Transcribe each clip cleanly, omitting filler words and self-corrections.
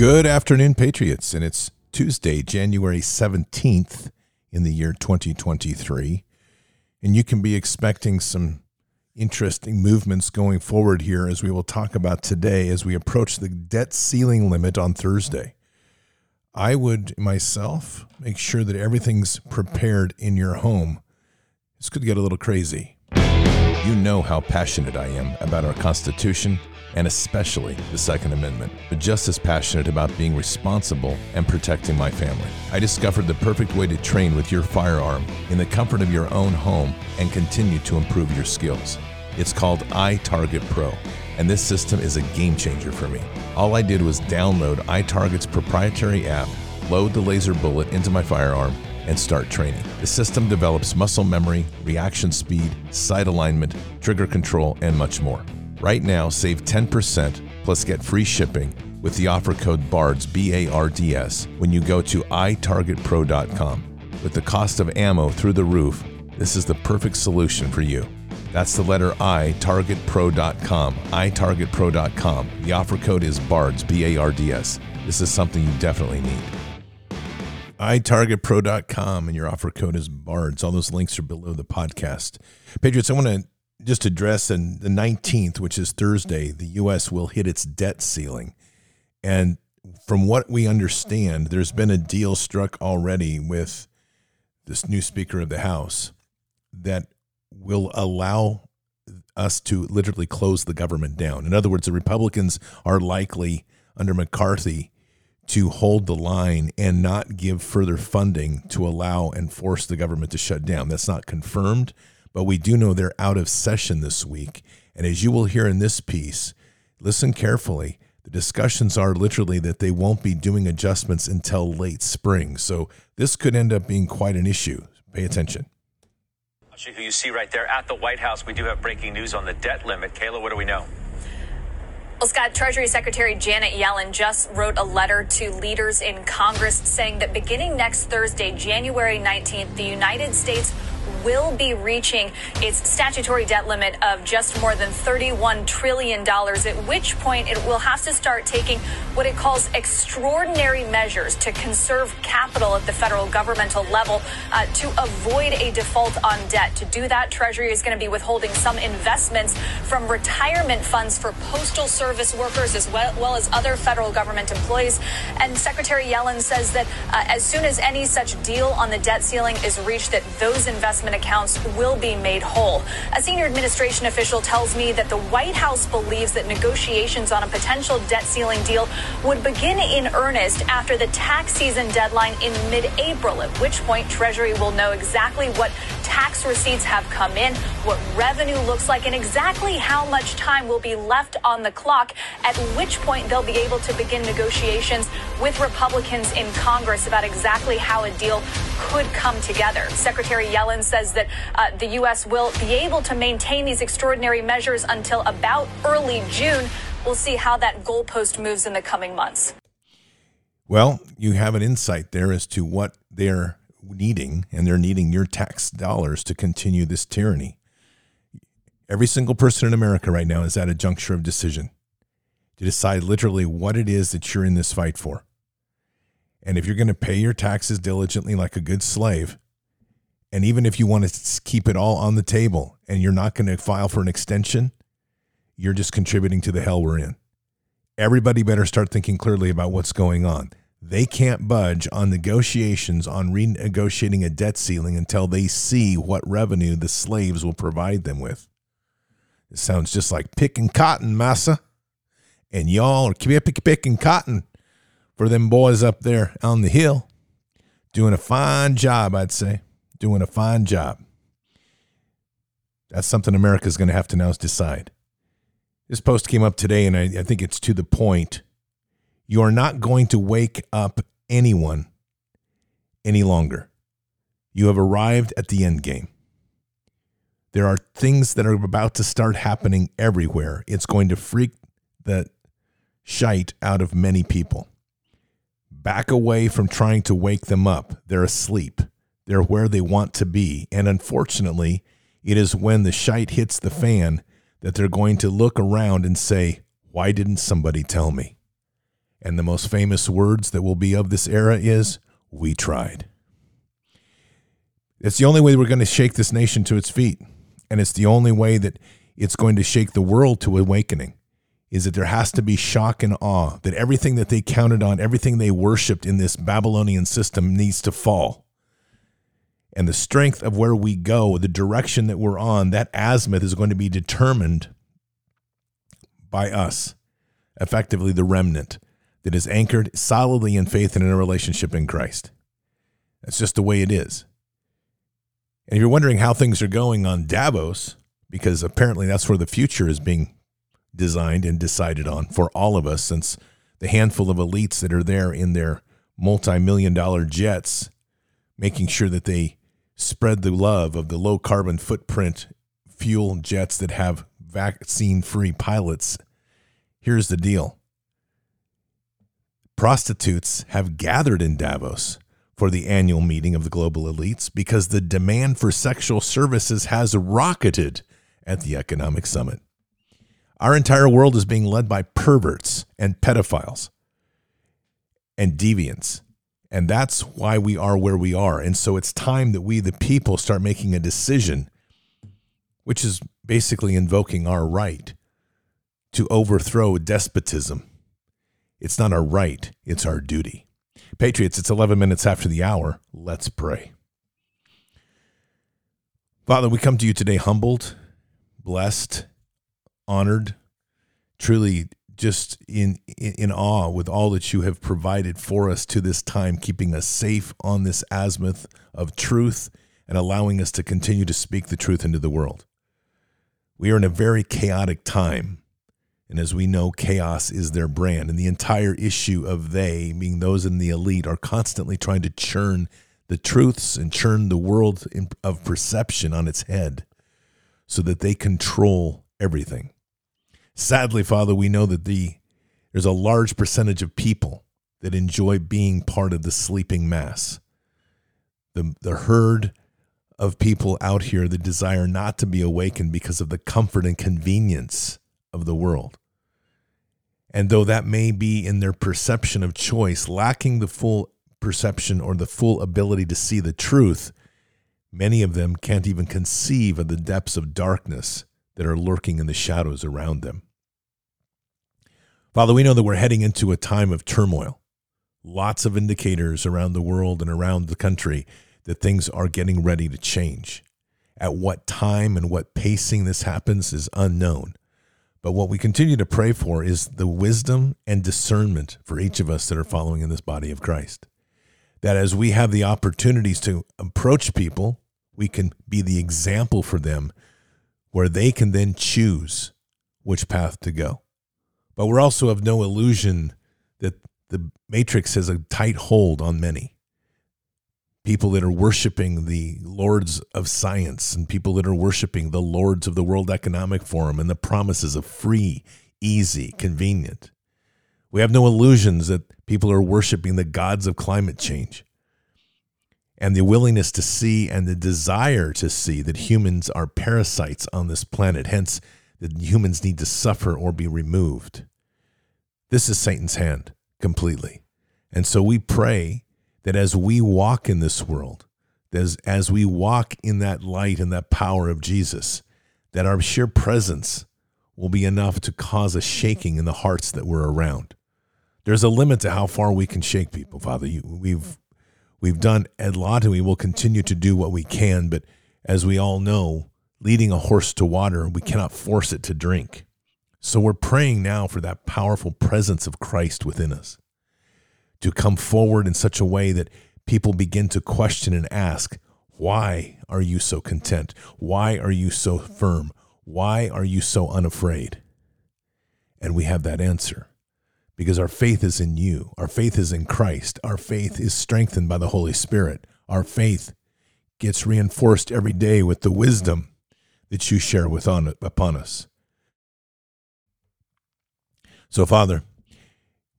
Good afternoon, Patriots, and it's Tuesday, January 17th in the year 2023, and you can be expecting some interesting movements going forward here, as we will talk about today as we approach the debt ceiling limit on Thursday. I would myself make sure that everything's prepared in your home. This could get a little crazy. You know how passionate I am about our Constitution, and especially the Second Amendment, but just as passionate about being responsible and protecting my family. I discovered the perfect way to train with your firearm in the comfort of your own home and continue to improve your skills. It's called iTarget Pro, and this system is a game changer for me. All I did was download iTarget's proprietary app, load the laser bullet into my firearm, and start training. The system develops muscle memory, reaction speed, sight alignment, trigger control, and much more. Right now, save 10% plus get free shipping with the offer code BARDS, B-A-R-D-S, when you go to itargetpro.com. With the cost of ammo through the roof, this is the perfect solution for you. That's the letter I, targetpro.com, itargetpro.com. The offer code is BARDS, B-A-R-D-S. This is something you definitely need. itargetpro.com, and your offer code is BARDS. All those links are below the podcast. Patriots, I want to just address on the 19th, which is Thursday, the U.S. will hit its debt ceiling. And from what we understand, there's been a deal struck already with this new Speaker of the House that will allow us to literally close the government down. In other words, the Republicans are likely, under McCarthy, to hold the line and not give further funding to allow and force the government to shut down. That's not confirmed, but we do know they're out of session this week. And as you will hear in this piece, listen carefully, the discussions are literally that they won't be doing adjustments until late spring. So this could end up being quite an issue. Pay attention. Who you see right there at the White House, we do have breaking news on the debt limit. Kayla, what do we know? Well, Scott, Treasury Secretary Janet Yellen just wrote a letter to leaders in Congress saying that beginning next Thursday, January 19th, the United States will be reaching its statutory debt limit of just more than $31 trillion, at which point it will have to start taking what it calls extraordinary measures to conserve capital at the federal governmental level to avoid a default on debt. To do that, Treasury is going to be withholding some investments from retirement funds for postal service workers as well as other federal government employees. And Secretary Yellen says that as soon as any such deal on the debt ceiling is reached, that those investment accounts will be made whole. A senior administration official tells me that the White House believes that negotiations on a potential debt ceiling deal would begin in earnest after the tax season deadline in mid-April, at which point Treasury will know exactly what tax receipts have come in, what revenue looks like, and exactly how much time will be left on the clock, at which point they'll be able to begin negotiations with Republicans in Congress about exactly how a deal could come together. Secretary Yellen says that the U.S. will be able to maintain these extraordinary measures until about early June. We'll see how that goalpost moves in the coming months. Well, you have an insight there as to what they're needing, and they're needing your tax dollars to continue this tyranny. Every single person in America right now is at a juncture of decision to decide literally what it is that you're in this fight for. And if you're going to pay your taxes diligently like a good slave, and even if you want to keep it all on the table and you're not going to file for an extension, you're just contributing to the hell we're in. Everybody better start thinking clearly about what's going on. They can't budge on negotiations on renegotiating a debt ceiling until they see what revenue the slaves will provide them with. It sounds just like picking cotton, massa. And y'all are picking cotton for them boys up there on the hill. Doing a fine job, I'd say. Doing a fine job. That's something America's going to have to now decide. This post came up today, and I think it's to the point. You are not going to wake up anyone any longer. You have arrived at the end game. There are things that are about to start happening everywhere. It's going to freak the shite out of many people. Back away from trying to wake them up. They're asleep. They're where they want to be. And unfortunately, it is when the shite hits the fan that they're going to look around and say, why didn't somebody tell me? And the most famous words that will be of this era is, we tried. It's the only way we're going to shake this nation to its feet. And it's the only way that it's going to shake the world to awakening, is that there has to be shock and awe, that everything that they counted on, everything they worshiped in this Babylonian system needs to fall. And the strength of where we go, the direction that we're on, that azimuth is going to be determined by us, effectively the remnant that is anchored solidly in faith and in a relationship in Christ. That's just the way it is. And if you're wondering how things are going on Davos, because apparently that's where the future is being designed and decided on for all of us, since the handful of elites that are there in their multi-million-dollar jets, making sure that they spread the love of the low-carbon footprint fuel jets that have vaccine-free pilots. Here's the deal. Prostitutes have gathered in Davos for the annual meeting of the global elites because the demand for sexual services has rocketed at the economic summit. Our entire world is being led by perverts and pedophiles and deviants. And that's why we are where we are. And so it's time that we, the people, start making a decision, which is basically invoking our right to overthrow despotism. It's not our right, it's our duty. Patriots, it's 11 minutes after the hour. Let's pray. Father, we come to you today humbled, blessed, honored, truly just in awe with all that you have provided for us to this time, keeping us safe on this azimuth of truth and allowing us to continue to speak the truth into the world. We are in a very chaotic time. And as we know, chaos is their brand. And the entire issue of they, being those in the elite, are constantly trying to churn the truths and churn the world of perception on its head so that they control everything. Sadly, Father, we know that there's a large percentage of people that enjoy being part of the sleeping mass. The herd of people out here that desire not to be awakened because of the comfort and convenience of the world. And though that may be in their perception of choice, lacking the full perception or the full ability to see the truth, many of them can't even conceive of the depths of darkness that are lurking in the shadows around them. Father, we know that we're heading into a time of turmoil. Lots of indicators around the world and around the country that things are getting ready to change. At what time and what pacing this happens is unknown. But what we continue to pray for is the wisdom and discernment for each of us that are following in this body of Christ. That as we have the opportunities to approach people, we can be the example for them where they can then choose which path to go. But we're also of no illusion that the matrix has a tight hold on many. People that are worshiping the lords of science and people that are worshiping the lords of the World Economic Forum and the promises of free, easy, convenient. We have no illusions that people are worshiping the gods of climate change. And the willingness to see and the desire to see that humans are parasites on this planet, hence that humans need to suffer or be removed. This is Satan's hand completely. And so we pray that as we walk in this world, as we walk in that light and that power of Jesus, that our sheer presence will be enough to cause a shaking in the hearts that we're around. There's a limit to how far we can shake people, Father. We've done a lot and we will continue to do what we can, but as we all know, leading a horse to water, we cannot force it to drink. So we're praying now for that powerful presence of Christ within us to come forward in such a way that people begin to question and ask, why are you so content? Why are you so firm? Why are you so unafraid? And we have that answer because our faith is in you. Our faith is in Christ. Our faith is strengthened by the Holy Spirit. Our faith gets reinforced every day with the wisdom that you share upon us. So, Father,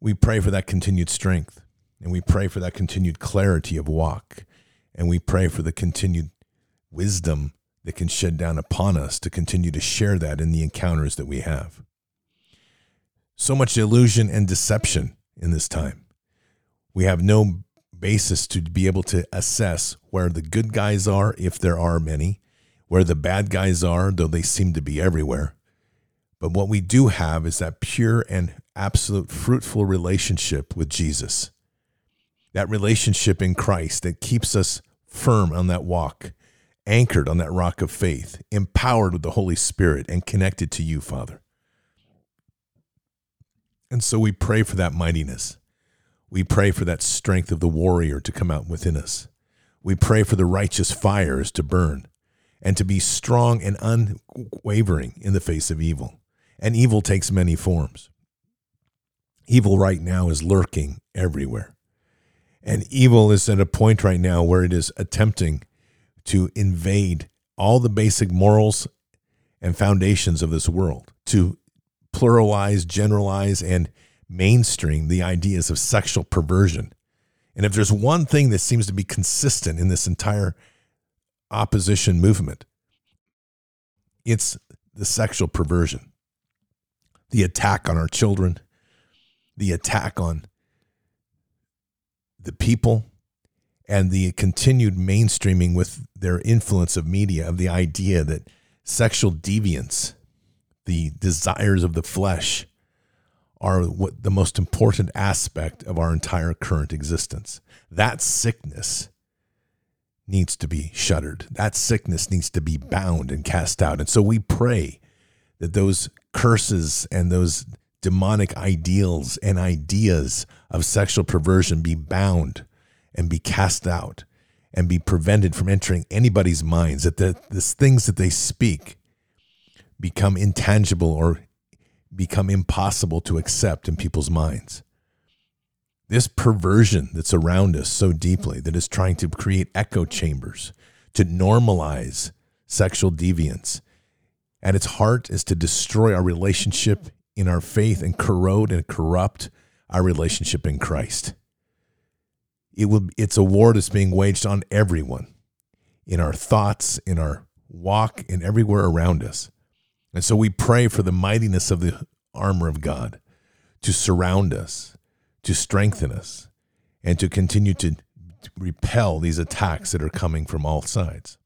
we pray for that continued strength, and we pray for that continued clarity of walk, and we pray for the continued wisdom that can shed down upon us to continue to share that in the encounters that we have. So much illusion and deception in this time. We have no basis to be able to assess where the good guys are, if there are many, where the bad guys are, though they seem to be everywhere. But what we do have is that pure and absolute fruitful relationship with Jesus, that relationship in Christ that keeps us firm on that walk, anchored on that rock of faith, empowered with the Holy Spirit, and connected to you, Father. And so we pray for that mightiness. We pray for that strength of the warrior to come out within us. We pray for the righteous fires to burn and to be strong and unwavering in the face of evil. And evil takes many forms. Evil right now is lurking everywhere. And evil is at a point right now where it is attempting to invade all the basic morals and foundations of this world, to pluralize, generalize, and mainstream the ideas of sexual perversion. And if there's one thing that seems to be consistent in this entire opposition movement, it's the sexual perversion, the attack on our children, the attack on the people, and the continued mainstreaming with their influence of media of the idea that sexual deviance, the desires of the flesh, are what the most important aspect of our entire current existence. That sickness needs to be shuttered. That sickness needs to be bound and cast out. And so we pray that those curses and those demonic ideals and ideas of sexual perversion be bound and be cast out and be prevented from entering anybody's minds, that the things that they speak become intangible or become impossible to accept in people's minds. This perversion that's around us so deeply, that is trying to create echo chambers, to normalize sexual deviance, at its heart is to destroy our relationship in our faith and corrode and corrupt our relationship in Christ. It's a war that's being waged on everyone, in our thoughts, in our walk, and everywhere around us. And so we pray for the mightiness of the armor of God to surround us, to strengthen us, and to continue to repel these attacks that are coming from all sides.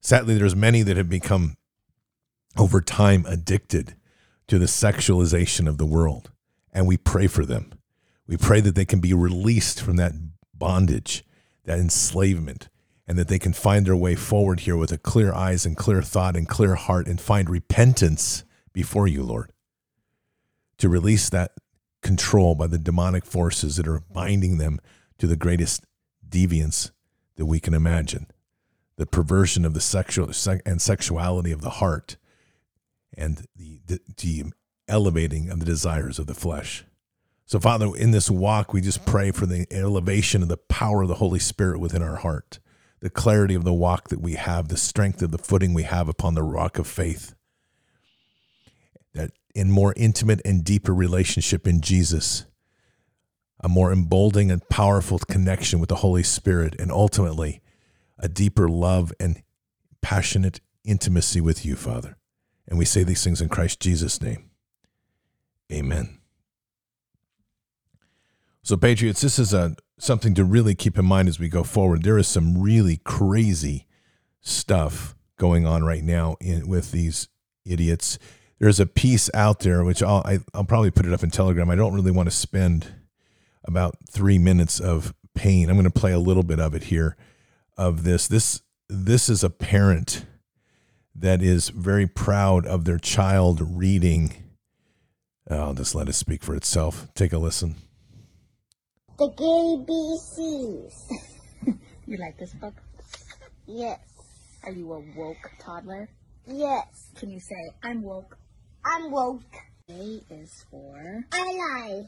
Sadly, there's many that have become, over time, addicted to the sexualization of the world, and we pray for them. We pray that they can be released from that bondage, that enslavement, and that they can find their way forward here with a clear eyes and clear thought and clear heart, and find repentance before you, Lord, to release that control by the demonic forces that are binding them to the greatest deviance that we can imagine, the perversion of the sexual and sexuality of the heart, and the elevating of the desires of the flesh. So, Father, in this walk, we just pray for the elevation of the power of the Holy Spirit within our heart, the clarity of the walk that we have, the strength of the footing we have upon the rock of faith, that in more intimate and deeper relationship in Jesus, a more emboldening and powerful connection with the Holy Spirit, and ultimately a deeper love and passionate intimacy with you, Father. And we say these things in Christ Jesus' name. Amen. So, Patriots, this is something to really keep in mind as we go forward. There is some really crazy stuff going on right now with these idiots. There's a piece out there, which I'll probably put it up in Telegram. I don't really want to spend about 3 minutes of pain. I'm going to play a little bit of it here, of this. This is a parent that is very proud of their child reading. I'll just let it speak for itself. Take a listen. The Gay BCs. You like this book? Yes. Are you a woke toddler? Yes. Can you say, I'm woke? I'm woke. A is for... ally.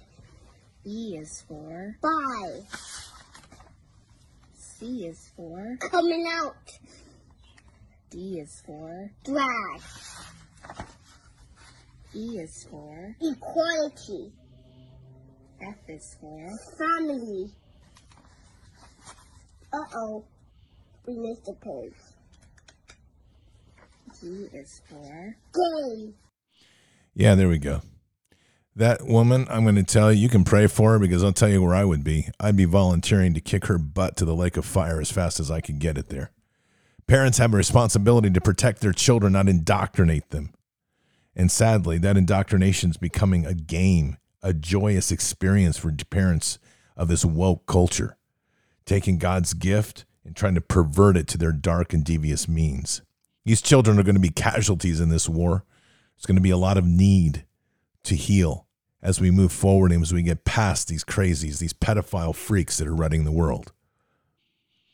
E is for... bye. C is for... coming out. D is for... drag. E is for... equality. F is for... family. Uh-oh. We missed a page. G is for... gay. Yeah, there we go. That woman, I'm going to tell you, you can pray for her, because I'll tell you where I would be. I'd be volunteering to kick her butt to the lake of fire as fast as I could get it there. Parents have a responsibility to protect their children, not indoctrinate them. And sadly, that indoctrination is becoming a game, a joyous experience for parents of this woke culture, taking God's gift and trying to pervert it to their dark and devious means. These children are going to be casualties in this war. There's going to be a lot of need to heal as we move forward and as we get past these crazies, these pedophile freaks that are running the world.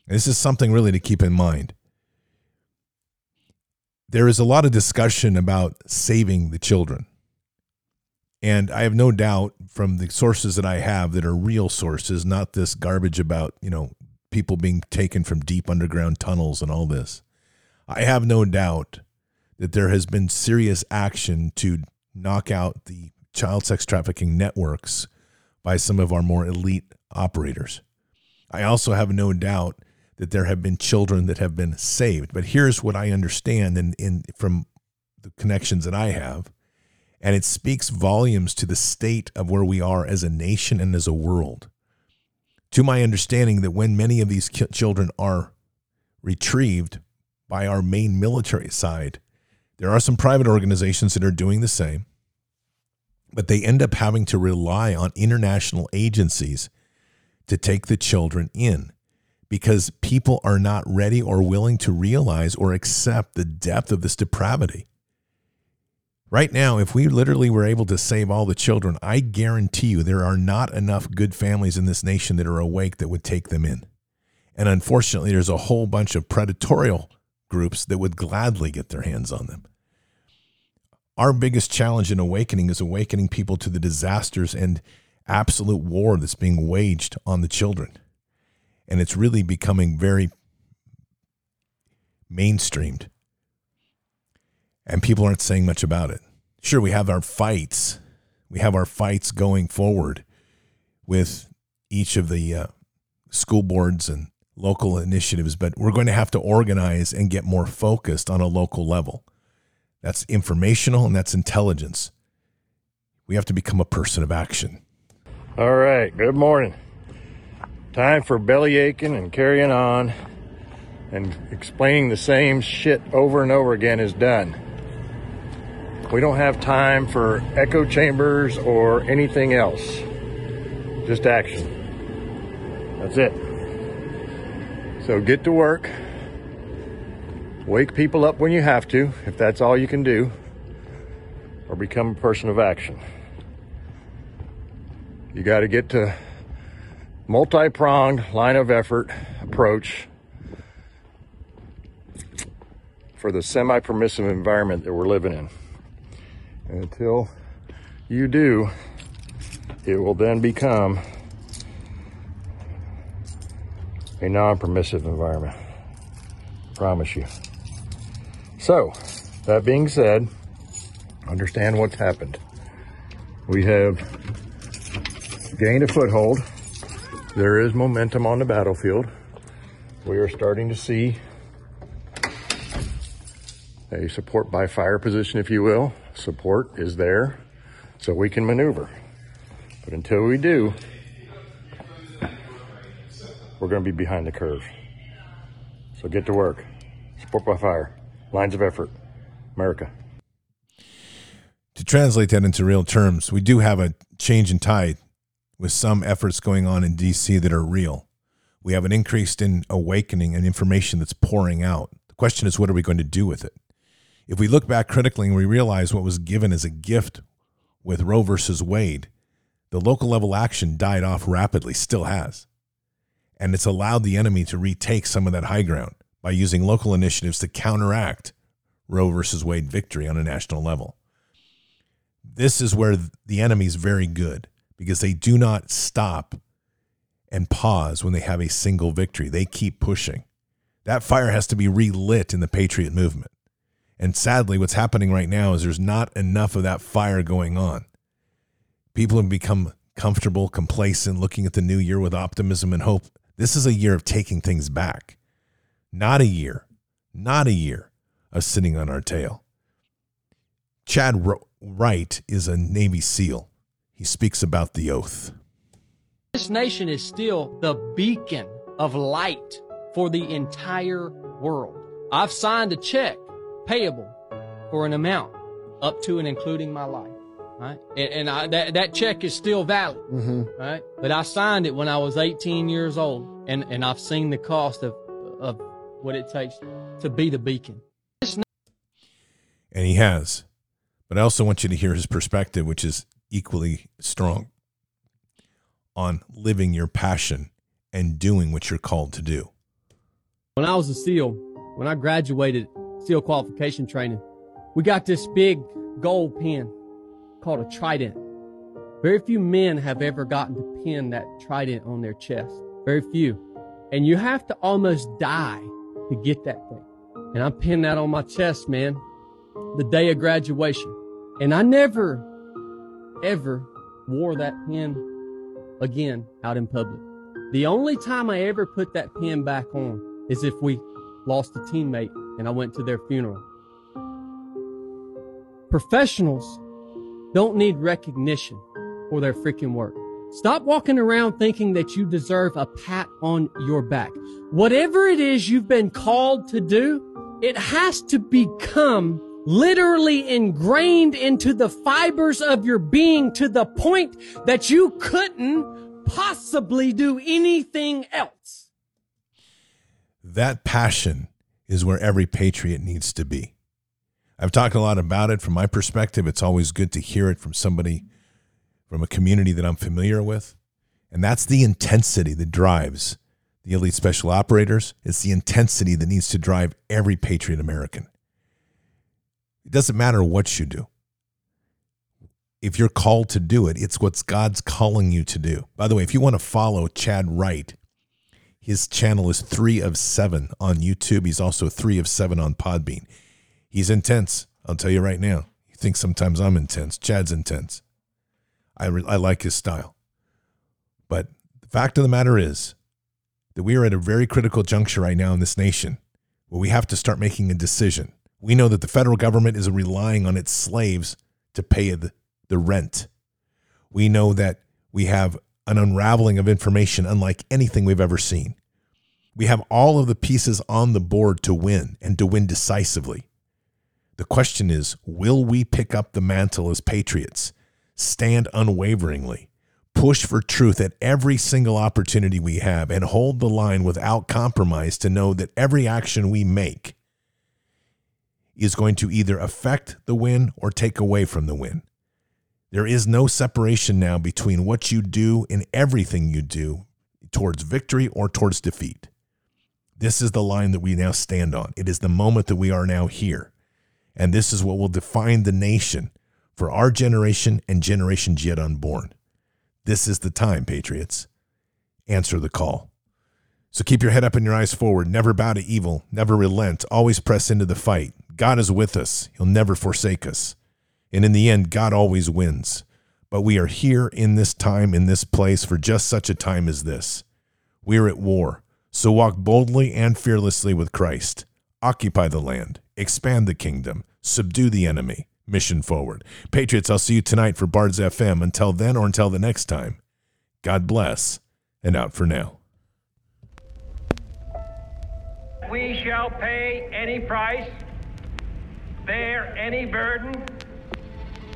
And this is something really to keep in mind. There is a lot of discussion about saving the children. And I have no doubt from the sources that I have that are real sources, not this garbage about, you know, people being taken from deep underground tunnels and all this. I have no doubt that there has been serious action to knock out the child sex trafficking networks by some of our more elite operators. I also have no doubt that there have been children that have been saved. But here's what I understand from the connections that I have, and it speaks volumes to the state of where we are as a nation and as a world. To my understanding, that when many of these children are retrieved by our main military side, there are some private organizations that are doing the same, but they end up having to rely on international agencies to take the children in, because people are not ready or willing to realize or accept the depth of this depravity. Right now, if we literally were able to save all the children, I guarantee you there are not enough good families in this nation that are awake that would take them in. And unfortunately, there's a whole bunch of predatory groups that would gladly get their hands on them. Our biggest challenge in awakening is awakening people to the disasters and absolute war that's being waged on the children. And it's really becoming very mainstreamed. And people aren't saying much about it. Sure, we have our fights. We have our fights going forward with each of the school boards and local initiatives, but we're going to have to organize and get more focused on a local level. That's informational and that's intelligence. We have to become a person of action. All right, good morning. Time for belly aching and carrying on and explaining the same shit over and over again is done. We don't have time for echo chambers or anything else. Just action. That's it. So get to work. Wake people up when you have to, if that's all you can do, or become a person of action. You got to get to multi-pronged line of effort approach for the semi-permissive environment that we're living in. And until you do, it will then become a non-permissive environment. I promise you. So, that being said, understand what's happened. We have gained a foothold. There is momentum on the battlefield. We are starting to see a support by fire position, if you will. Support is there, so we can maneuver. But until we do, we're going to be behind the curve. So get to work. Support by fire. Lines of effort. America. To translate that into real terms, we do have a change in tide, with some efforts going on in D.C. that are real. We have an increase in awakening and information that's pouring out. The question is, what are we going to do with it? If we look back critically and we realize what was given as a gift with Roe versus Wade, the local level action died off rapidly, still has. And it's allowed the enemy to retake some of that high ground by using local initiatives to counteract Roe versus Wade victory on a national level. This is where the enemy is very good, because they do not stop and pause when they have a single victory. They keep pushing. That fire has to be relit in the patriot movement. And sadly, what's happening right now is there's not enough of that fire going on. People have become comfortable, complacent, looking at the new year with optimism and hope. This is a year of taking things back. Not a year of sitting on our tail. Chad Wright is a Navy SEAL. he speaks about the oath. This nation is still the beacon of light for the entire world. I've signed a check payable for an amount up to and including my life. Right? And that check is still valid. Mm-hmm. Right? But I signed it when I was 18 years old, and I've seen the cost of what it takes to be the beacon. And he has. But I also want you to hear his perspective, which is equally strong, on living your passion and doing what you're called to do. When I was a SEAL, when I graduated SEAL qualification training, we got this big gold pen called a trident. Very few men have ever gotten to pin that trident on their chest. Very few. And you have to almost die to get that thing. And I pinned that on my chest, man, the day of graduation. And I never, ever wore that pin again out in public. The only time I ever put that pin back on is if we lost a teammate and I went to their funeral. Professionals don't need recognition for their freaking work. Stop walking around thinking that you deserve a pat on your back. Whatever it is you've been called to do, it has to become literally ingrained into the fibers of your being to the point that you couldn't possibly do anything else. That passion is where every patriot needs to be. I've talked a lot about it from my perspective. It's always good to hear it from somebody from a community that I'm familiar with. And that's the intensity that drives the elite special operators. It's the intensity that needs to drive every patriot American. It doesn't matter what you do. If you're called to do it, it's what God's calling you to do. By the way, if you want to follow Chad Wright, his channel is 3 of 7 on YouTube. He's also 3 of 7 on Podbean. He's intense. I'll tell you right now. You think sometimes I'm intense. Chad's intense. I like his style. But the fact of the matter is that we are at a very critical juncture right now in this nation where we have to start making a decision. We know that the federal government is relying on its slaves to pay the rent. We know that we have an unraveling of information unlike anything we've ever seen. We have all of the pieces on the board to win and to win decisively. The question is, will we pick up the mantle as patriots, stand unwaveringly, push for truth at every single opportunity we have, and hold the line without compromise to know that every action we make is going to either affect the win or take away from the win. There is no separation now between what you do and everything you do towards victory or towards defeat. This is the line that we now stand on. It is the moment that we are now here. And this is what will define the nation for our generation and generations yet unborn. This is the time, patriots. Answer the call. So keep your head up and your eyes forward. Never bow to evil. Never relent. Always press into the fight. God is with us. He'll never forsake us. And in the end, God always wins. But we are here in this time, in this place, for just such a time as this. We are at war. So walk boldly and fearlessly with Christ. Occupy the land. Expand the kingdom. Subdue the enemy. Mission forward. Patriots, I'll see you tonight for Bards FM. Until then or until the next time, God bless, and out for now. We shall pay any price, bear any burden,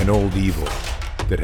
An old evil that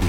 we